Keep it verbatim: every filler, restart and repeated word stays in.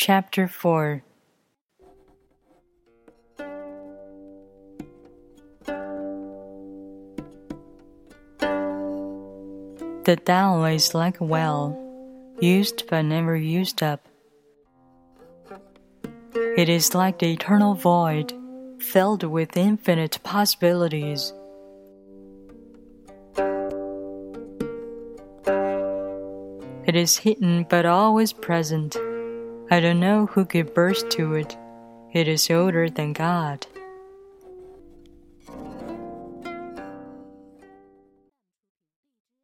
Chapter four. The Tao is like a well, used but never used up. It is like the eternal void, filled with infinite possibilities.It is hidden but always present. I don't know who gave birth to it. It is older than God.